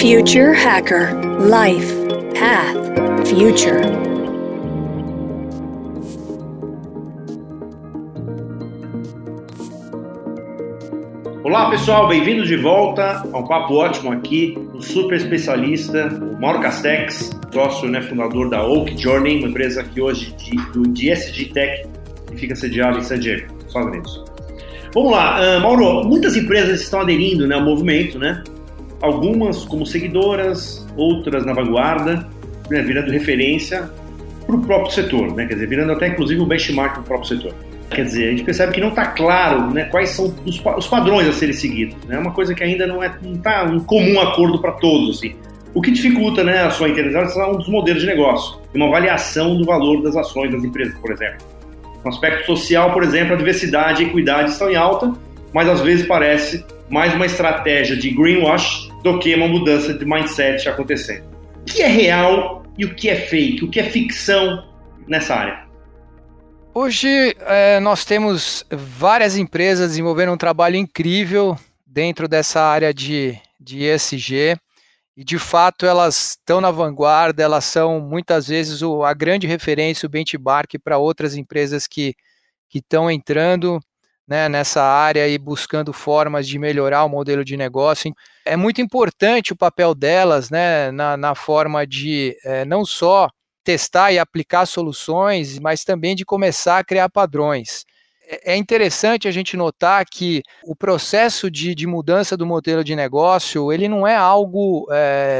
Future Hacker Life Path Future. Olá pessoal, bem-vindos de volta a um papo ótimo aqui, um super especialista, o Mauro Castex, sócio, fundador da Oak Journey, uma empresa que hoje do ESG Tech que fica sediada em San Diego, Estados Unidos. Vamos lá, Mauro, muitas empresas estão aderindo ao movimento, Algumas como seguidoras, outras na vanguarda, virando referência para o próprio setor, Quer dizer, virando até inclusive um benchmark para o próprio setor. Quer dizer, a gente percebe que não está claro quais são os padrões a serem seguidos. É uma coisa que ainda não está um comum acordo para todos, O que dificulta a sua internalização dos modelos de negócio, uma avaliação do valor das ações das empresas, por exemplo. No aspecto social, por exemplo, a diversidade e a equidade estão em alta, mas às vezes parece mais uma estratégia de greenwash do que uma mudança de mindset acontecendo. O que é real e o que é fake? O que é ficção nessa área? Hoje nós temos várias empresas desenvolvendo um trabalho incrível dentro dessa área de ESG e, de fato, elas estão na vanguarda, elas são, muitas vezes, a grande referência, o benchmark para outras empresas que estão entrando nessa área e buscando formas de melhorar o modelo de negócio. É muito importante o papel delas na forma de não só testar e aplicar soluções, mas também de começar a criar padrões. É interessante a gente notar que o processo de mudança do modelo de negócio, ele não é algo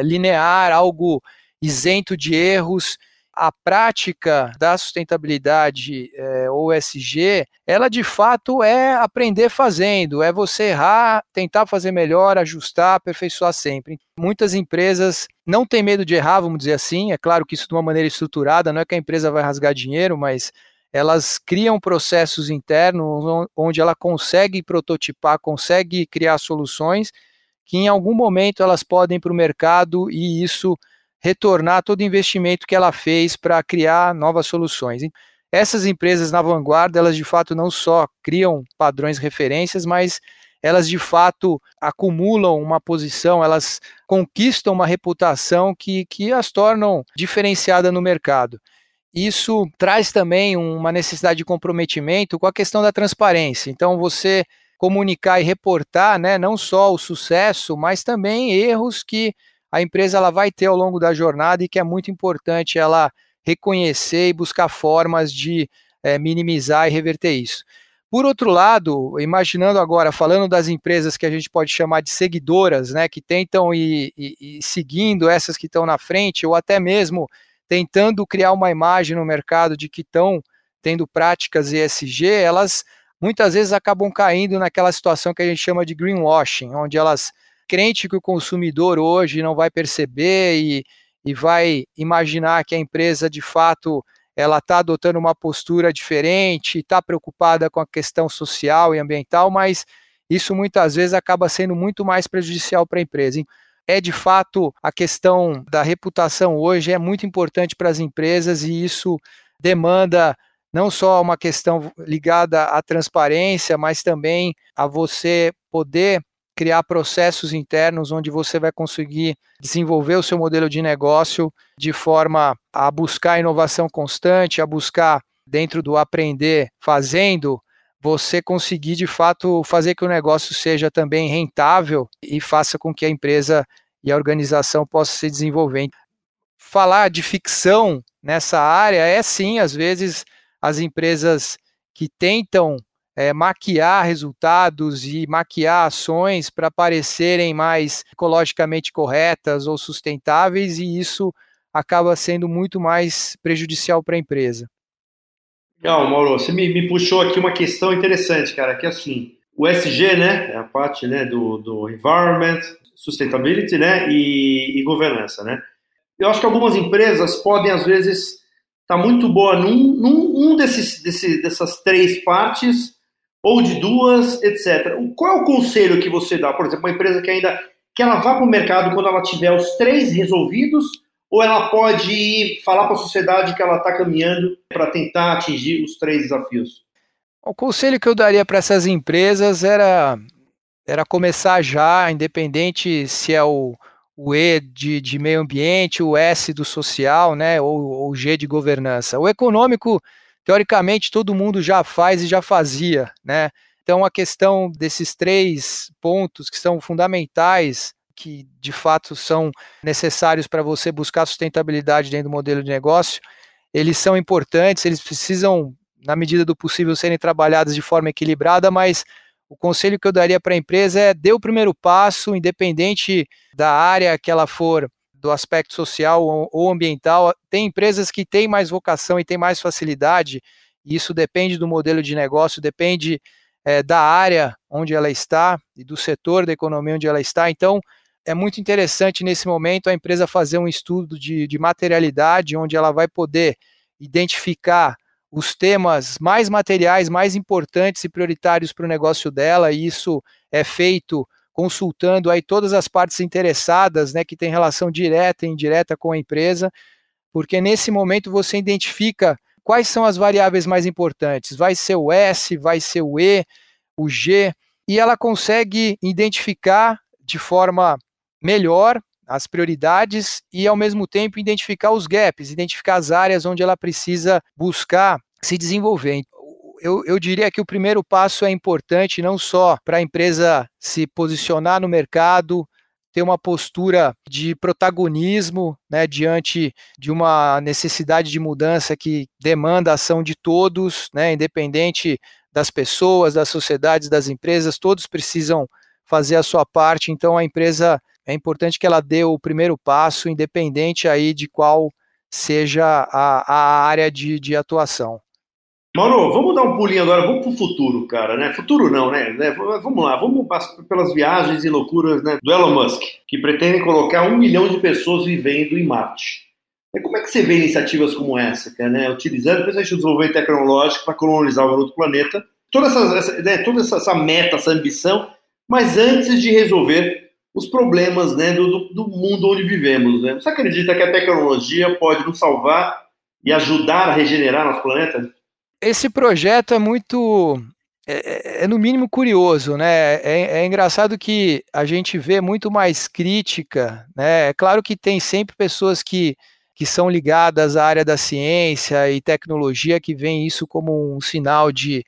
linear, algo isento de erros. A prática da sustentabilidade ou ESG, ela de fato é aprender fazendo, é você errar, tentar fazer melhor, ajustar, aperfeiçoar sempre. Muitas empresas não têm medo de errar, vamos dizer assim, é claro que isso de uma maneira estruturada, não é que a empresa vai rasgar dinheiro, mas elas criam processos internos onde ela consegue prototipar, consegue criar soluções que em algum momento elas podem ir para o mercado e isso retornar todo o investimento que ela fez para criar novas soluções. Essas empresas na vanguarda, elas de fato não só criam padrões referências, mas elas de fato acumulam uma posição, elas conquistam uma reputação que as tornam diferenciadas no mercado. Isso traz também uma necessidade de comprometimento com a questão da transparência. Então você comunicar e reportar não só o sucesso, mas também erros que a empresa ela vai ter ao longo da jornada e que é muito importante ela reconhecer e buscar formas de minimizar e reverter isso. Por outro lado, imaginando agora, falando das empresas que a gente pode chamar de seguidoras, que tentam ir seguindo essas que estão na frente ou até mesmo tentando criar uma imagem no mercado de que estão tendo práticas ESG, elas muitas vezes acabam caindo naquela situação que a gente chama de greenwashing, onde elas crente que o consumidor hoje não vai perceber e vai imaginar que a empresa, de fato, ela está adotando uma postura diferente, está preocupada com a questão social e ambiental, mas isso muitas vezes acaba sendo muito mais prejudicial para a empresa. É, de fato, a questão da reputação hoje é muito importante para as empresas e isso demanda não só uma questão ligada à transparência, mas também a você poder criar processos internos onde você vai conseguir desenvolver o seu modelo de negócio de forma a buscar inovação constante, a buscar, dentro do aprender fazendo, você conseguir, de fato, fazer que o negócio seja também rentável e faça com que a empresa e a organização possam se desenvolver. Falar de ficção nessa área é, sim, às vezes, as empresas que tentam maquiar resultados e maquiar ações para parecerem mais ecologicamente corretas ou sustentáveis, e isso acaba sendo muito mais prejudicial para a empresa. Legal, Mauro, você me puxou aqui uma questão interessante, cara, que é assim, o ESG, é a parte do environment, sustainability, e governança, Eu acho que algumas empresas podem, às vezes, estar muito boa dessas três partes, ou de duas, etc. Qual é o conselho que você dá? Por exemplo, uma empresa que ela vá para o mercado quando ela tiver os três resolvidos, ou ela pode ir falar para a sociedade que ela está caminhando para tentar atingir os três desafios? O conselho que eu daria para essas empresas era começar já, independente se é o o E de meio ambiente, o S do social, né, ou o G de governança. O econômico, teoricamente, todo mundo já faz e já fazia, né? Então, a questão desses três pontos que são fundamentais, que de fato são necessários para você buscar sustentabilidade dentro do modelo de negócio, eles são importantes, eles precisam, na medida do possível, serem trabalhados de forma equilibrada, mas o conselho que eu daria para a empresa é dê o primeiro passo, independente da área que ela for, do aspecto social ou ambiental. Tem empresas que têm mais vocação e têm mais facilidade, e isso depende do modelo de negócio, depende da área onde ela está e do setor da economia onde ela está. Então, é muito interessante nesse momento a empresa fazer um estudo de materialidade, onde ela vai poder identificar os temas mais materiais, mais importantes e prioritários para o negócio dela, e isso é feito consultando aí todas as partes interessadas, né, que tem relação direta e indireta com a empresa, porque nesse momento você identifica quais são as variáveis mais importantes. Vai ser o S, vai ser o E, o G, e ela consegue identificar de forma melhor as prioridades e, ao mesmo tempo, identificar os gaps, identificar as áreas onde ela precisa buscar se desenvolver. Eu diria que o primeiro passo é importante não só para a empresa se posicionar no mercado, ter uma postura de protagonismo, né, diante de uma necessidade de mudança que demanda a ação de todos, né, independente das pessoas, das sociedades, das empresas, todos precisam fazer a sua parte. Então a empresa, é importante que ela dê o primeiro passo, independente aí de qual seja a área de atuação. Mauro, vamos dar um pulinho agora, vamos para o futuro, cara, né? Futuro não, né? Vamos lá, vamos passar pelas viagens e loucuras, né, do Elon Musk, que pretendem colocar 1 milhão de pessoas vivendo em Marte. E como é que você vê iniciativas como essa, cara, né? Utilizando, principalmente o desenvolvimento tecnológico para colonizar um outro planeta. Toda essa meta, essa ambição, mas antes de resolver os problemas, né, do mundo onde vivemos, né? Você acredita que a tecnologia pode nos salvar e ajudar a regenerar nosso planeta? Esse projeto é muito, no mínimo, curioso, né? É engraçado que a gente vê muito mais crítica, né? É claro que tem sempre pessoas que são ligadas à área da ciência e tecnologia que veem isso como um sinal de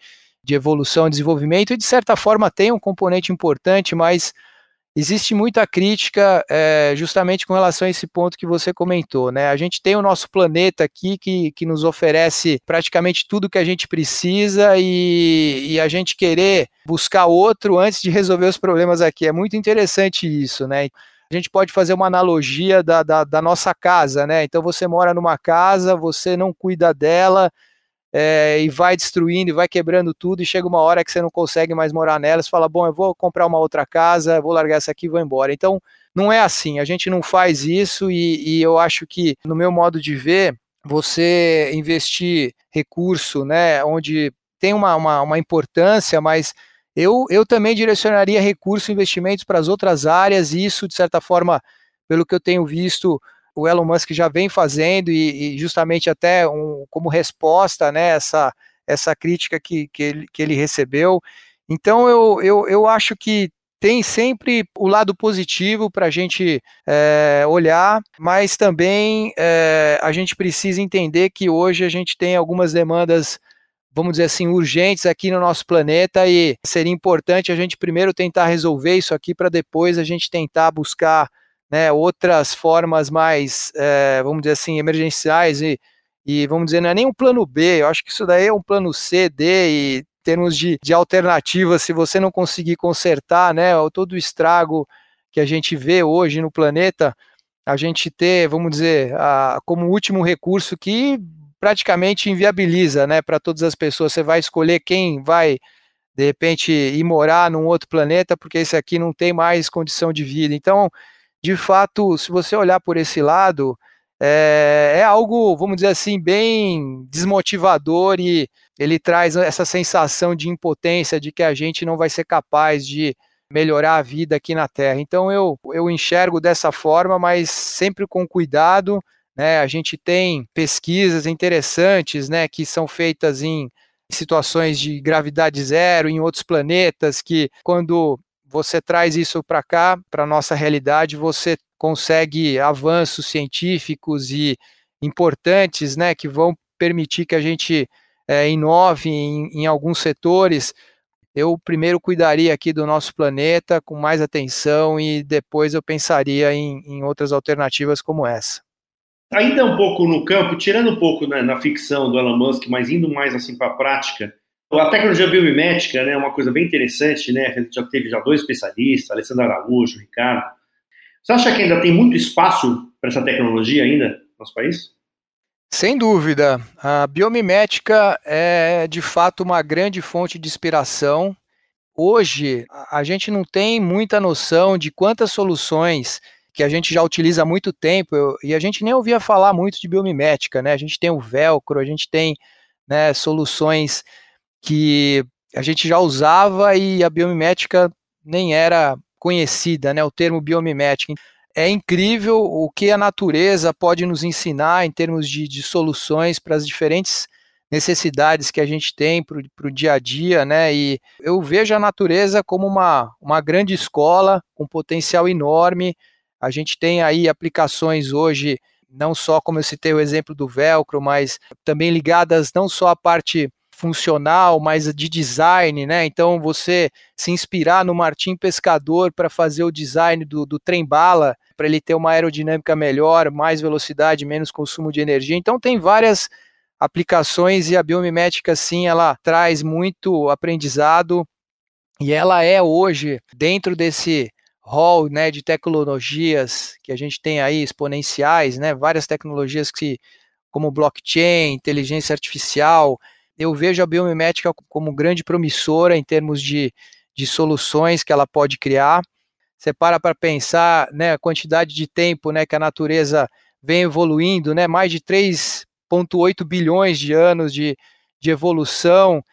evolução e desenvolvimento, e de certa forma tem um componente importante, mas existe muita crítica justamente com relação a esse ponto que você comentou, né? A gente tem o nosso planeta aqui que nos oferece praticamente tudo que a gente precisa, e a gente querer buscar outro antes de resolver os problemas aqui. É muito interessante isso, né? A gente pode fazer uma analogia da nossa casa, né? Então você mora numa casa, você não cuida dela, e vai destruindo e vai quebrando tudo, e chega uma hora que você não consegue mais morar nela, você fala, bom, eu vou comprar uma outra casa, vou largar essa aqui e vou embora. Então não é assim, a gente não faz isso, e eu acho que, no meu modo de ver, você investir recurso, né, onde tem uma importância, mas eu também direcionaria recurso e investimentos para as outras áreas, e isso, de certa forma, pelo que eu tenho visto, o Elon Musk já vem fazendo, e justamente até como resposta, né, essa crítica que ele recebeu. Então eu acho que tem sempre o lado positivo para a gente olhar, mas também a gente precisa entender que hoje a gente tem algumas demandas, vamos dizer assim, urgentes aqui no nosso planeta, e seria importante a gente primeiro tentar resolver isso aqui para depois a gente tentar buscar, né, outras formas mais, vamos dizer assim, emergenciais, e vamos dizer, não é nem um plano B, eu acho que isso daí é um plano C, D, e em termos de alternativas, se você não conseguir consertar, né, todo o estrago que a gente vê hoje no planeta, a gente ter, vamos dizer, como último recurso que praticamente inviabiliza, né, para todas as pessoas. Você vai escolher quem vai, de repente, ir morar num outro planeta, porque esse aqui não tem mais condição de vida. Então, de fato, se você olhar por esse lado, é algo, vamos dizer assim, bem desmotivador, e ele traz essa sensação de impotência, de que a gente não vai ser capaz de melhorar a vida aqui na Terra. Então eu enxergo dessa forma, mas sempre com cuidado, né? A gente tem pesquisas interessantes, né, que são feitas em situações de gravidade zero, em outros planetas, que quando você traz isso para cá, para a nossa realidade, você consegue avanços científicos e importantes, né, que vão permitir que a gente inove em alguns setores. Eu primeiro cuidaria aqui do nosso planeta com mais atenção e depois eu pensaria em outras alternativas como essa. Ainda um pouco no campo, tirando um pouco, né, na ficção do Elon Musk, mas indo mais assim para a prática, a tecnologia biomimética, né, é uma coisa bem interessante, né? A gente já teve dois especialistas, Alessandro Araújo, Ricardo. Você acha que ainda tem muito espaço para essa tecnologia ainda no nosso país? Sem dúvida. A biomimética é, de fato, uma grande fonte de inspiração. Hoje, a gente não tem muita noção de quantas soluções que a gente já utiliza há muito tempo, e a gente nem ouvia falar muito de biomimética, né? A gente tem o Velcro, a gente tem, né, soluções que a gente já usava e a biomimética nem era conhecida, né, o termo biomimética. É incrível o que a natureza pode nos ensinar em termos de soluções para as diferentes necessidades que a gente tem para o dia a dia, né, e eu vejo a natureza como uma grande escola, com potencial enorme. A gente tem aí aplicações hoje, não só como eu citei o exemplo do Velcro, mas também ligadas não só à parte funcional, mas de design, né? Então você se inspirar no Martim Pescador para fazer o design do trem-bala, para ele ter uma aerodinâmica melhor, mais velocidade, menos consumo de energia. Então tem várias aplicações e a biomimética, sim, ela traz muito aprendizado e ela é hoje, dentro desse hall, né, de tecnologias que a gente tem aí, exponenciais, né, várias tecnologias que, como blockchain, inteligência artificial. Eu vejo a biomimética como grande promissora em termos de soluções que ela pode criar. Você para pensar, né, a quantidade de tempo, né, que a natureza vem evoluindo, né, mais de 3,8 bilhões de anos de evolução.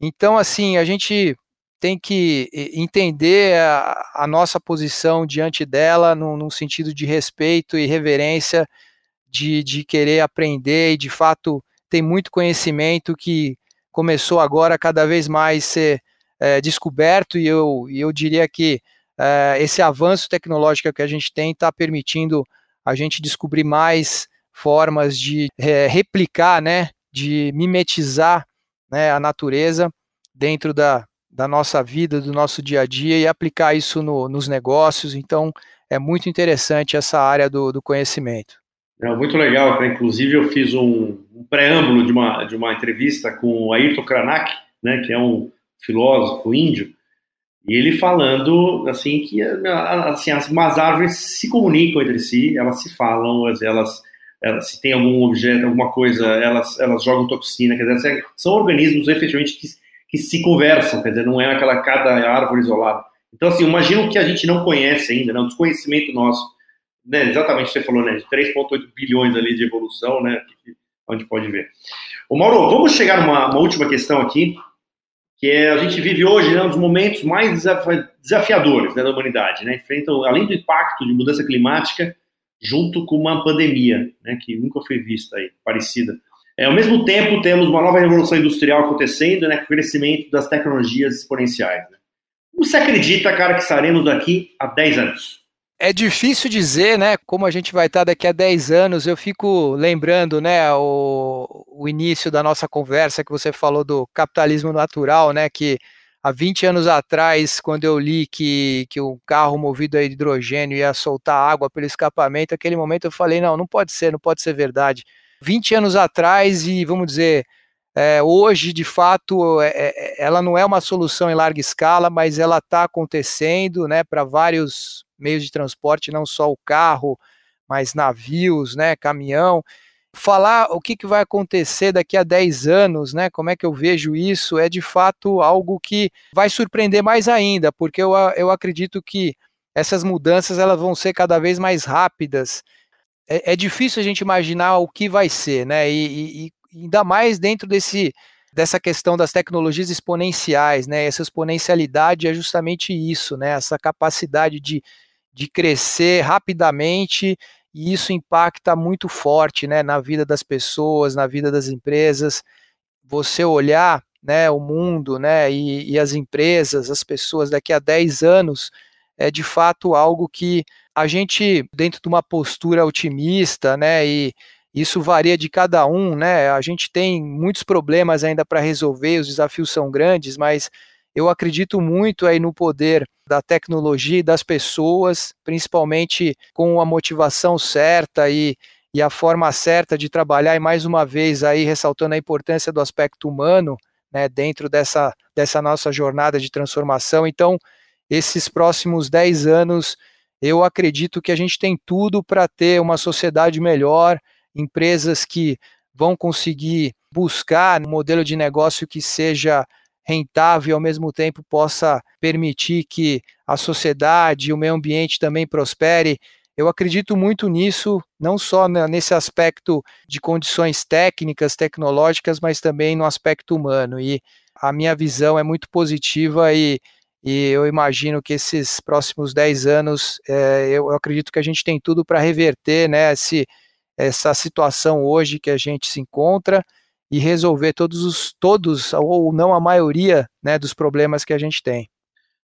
Então, assim, a gente tem que entender a nossa posição diante dela num sentido de respeito e reverência, de querer aprender e, de fato, tem muito conhecimento que começou agora cada vez mais ser descoberto e eu diria que esse avanço tecnológico que a gente tem está permitindo a gente descobrir mais formas de replicar, né, de mimetizar, né, a natureza dentro da nossa vida, do nosso dia a dia e aplicar isso nos negócios. Então é muito interessante essa área do conhecimento. É muito legal, inclusive eu fiz um preâmbulo de uma entrevista com o Ayrton Kranak, né, que é um filósofo índio, e ele falando assim, que assim, as árvores se comunicam entre si, elas se falam, elas se tem algum objeto, alguma coisa, elas jogam toxina, quer dizer, são organismos efetivamente que se conversam, quer dizer, não é cada árvore isolada. Então, assim, imagina o que a gente não conhece ainda, né, o desconhecimento nosso. Né, exatamente o que você falou, né, de 3,8 bilhões ali de evolução, né, onde pode ver. Ô Mauro, vamos chegar numa última questão aqui, que é, a gente vive hoje, né, um dos momentos mais desafiadores, né, da humanidade, né, enfrentam, além do impacto de mudança climática, junto com uma pandemia, né, que nunca foi vista aí, parecida. Ao mesmo tempo, temos uma nova revolução industrial acontecendo, né, com o crescimento das tecnologias exponenciais, né. Você acredita, cara, que estaremos daqui a 10 anos? É difícil dizer, né, como a gente vai estar daqui a 10 anos. Eu fico lembrando, né, o início da nossa conversa que você falou do capitalismo natural, né, que há 20 anos atrás, quando eu li que um carro movido a hidrogênio ia soltar água pelo escapamento, naquele momento eu falei, não pode ser verdade. 20 anos atrás e, vamos dizer, hoje, de fato, ela não é uma solução em larga escala, mas ela está acontecendo, né, para vários meios de transporte, não só o carro, mas navios, né, caminhão. Falar o que vai acontecer daqui a 10 anos, né, como é que eu vejo isso, é de fato algo que vai surpreender mais ainda, porque eu acredito que essas mudanças elas vão ser cada vez mais rápidas. É difícil a gente imaginar o que vai ser, né, e ainda mais dentro dessa questão das tecnologias exponenciais, né, essa exponencialidade é justamente isso, né, essa capacidade de crescer rapidamente, e isso impacta muito forte, né, na vida das pessoas, na vida das empresas. Você olhar, né, o mundo, né, e as empresas, as pessoas daqui a 10 anos, é de fato algo que a gente, dentro de uma postura otimista, né, e isso varia de cada um, né, a gente tem muitos problemas ainda para resolver, os desafios são grandes, mas eu acredito muito aí no poder da tecnologia e das pessoas, principalmente com a motivação certa e a forma certa de trabalhar, e mais uma vez aí ressaltando a importância do aspecto humano, né, dentro dessa nossa jornada de transformação. Então, esses próximos 10 anos, eu acredito que a gente tem tudo para ter uma sociedade melhor, empresas que vão conseguir buscar um modelo de negócio que seja rentável e ao mesmo tempo possa permitir que a sociedade e o meio ambiente também prospere. Eu acredito muito nisso, não só nesse aspecto de condições técnicas, tecnológicas, mas também no aspecto humano. E a minha visão é muito positiva e eu imagino que esses próximos 10 anos, eu acredito que a gente tem tudo para reverter, né, essa situação hoje que a gente se encontra e resolver todos ou não a maioria, né, dos problemas que a gente tem.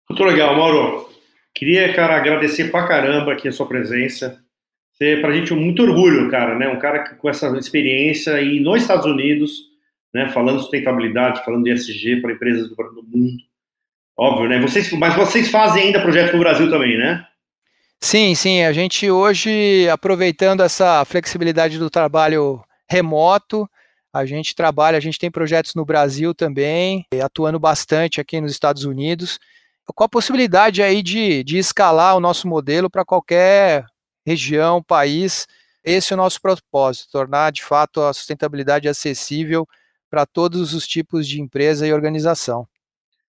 Muito legal, Mauro. Queria, cara, agradecer pra caramba aqui a sua presença. Você é pra gente muito orgulho, cara, né? Um cara com essa experiência e nos Estados Unidos, né, falando de sustentabilidade, falando de ESG para empresas do mundo. Óbvio, né? Mas vocês fazem ainda projetos no Brasil também, né? Sim. A gente hoje, aproveitando essa flexibilidade do trabalho remoto, a gente tem projetos no Brasil também, atuando bastante aqui nos Estados Unidos, com a possibilidade aí de escalar o nosso modelo para qualquer região, país. Esse é o nosso propósito, tornar de fato a sustentabilidade acessível para todos os tipos de empresa e organização.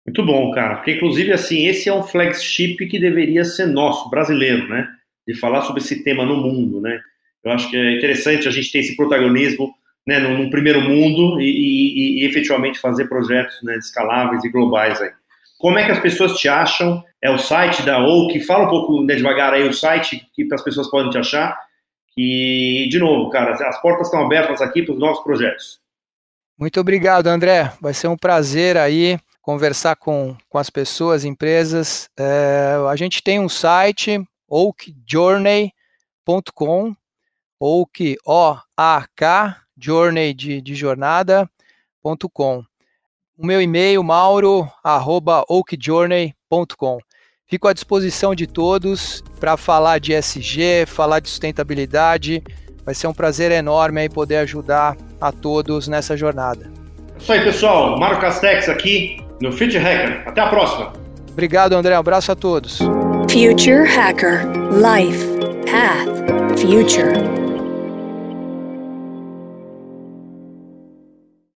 Muito bom, cara, porque inclusive assim, esse é um flagship que deveria ser nosso, brasileiro, né, de falar sobre esse tema no mundo, né. Eu acho que é interessante a gente ter esse protagonismo, né, no primeiro mundo e efetivamente fazer projetos, né, escaláveis e globais aí. Como é que as pessoas te acham? É o site da Oak? Fala um pouco, né, devagar aí o site que as pessoas podem te achar. E, de novo, cara, as portas estão abertas aqui para os novos projetos. Muito obrigado, André. Vai ser um prazer aí conversar com as pessoas, empresas. A gente tem um site, oakjourney.com, Oak, O-A-K, Journey de jornada.com. O meu e-mail, mauro@oakjourney.com. Fico à disposição de todos para falar de ESG, falar de sustentabilidade. Vai ser um prazer enorme aí poder ajudar a todos nessa jornada. É isso aí, pessoal. Mauro Castex aqui no Future Hacker. Até a próxima. Obrigado, André. Um abraço a todos. Future Hacker. Life. Path. Future.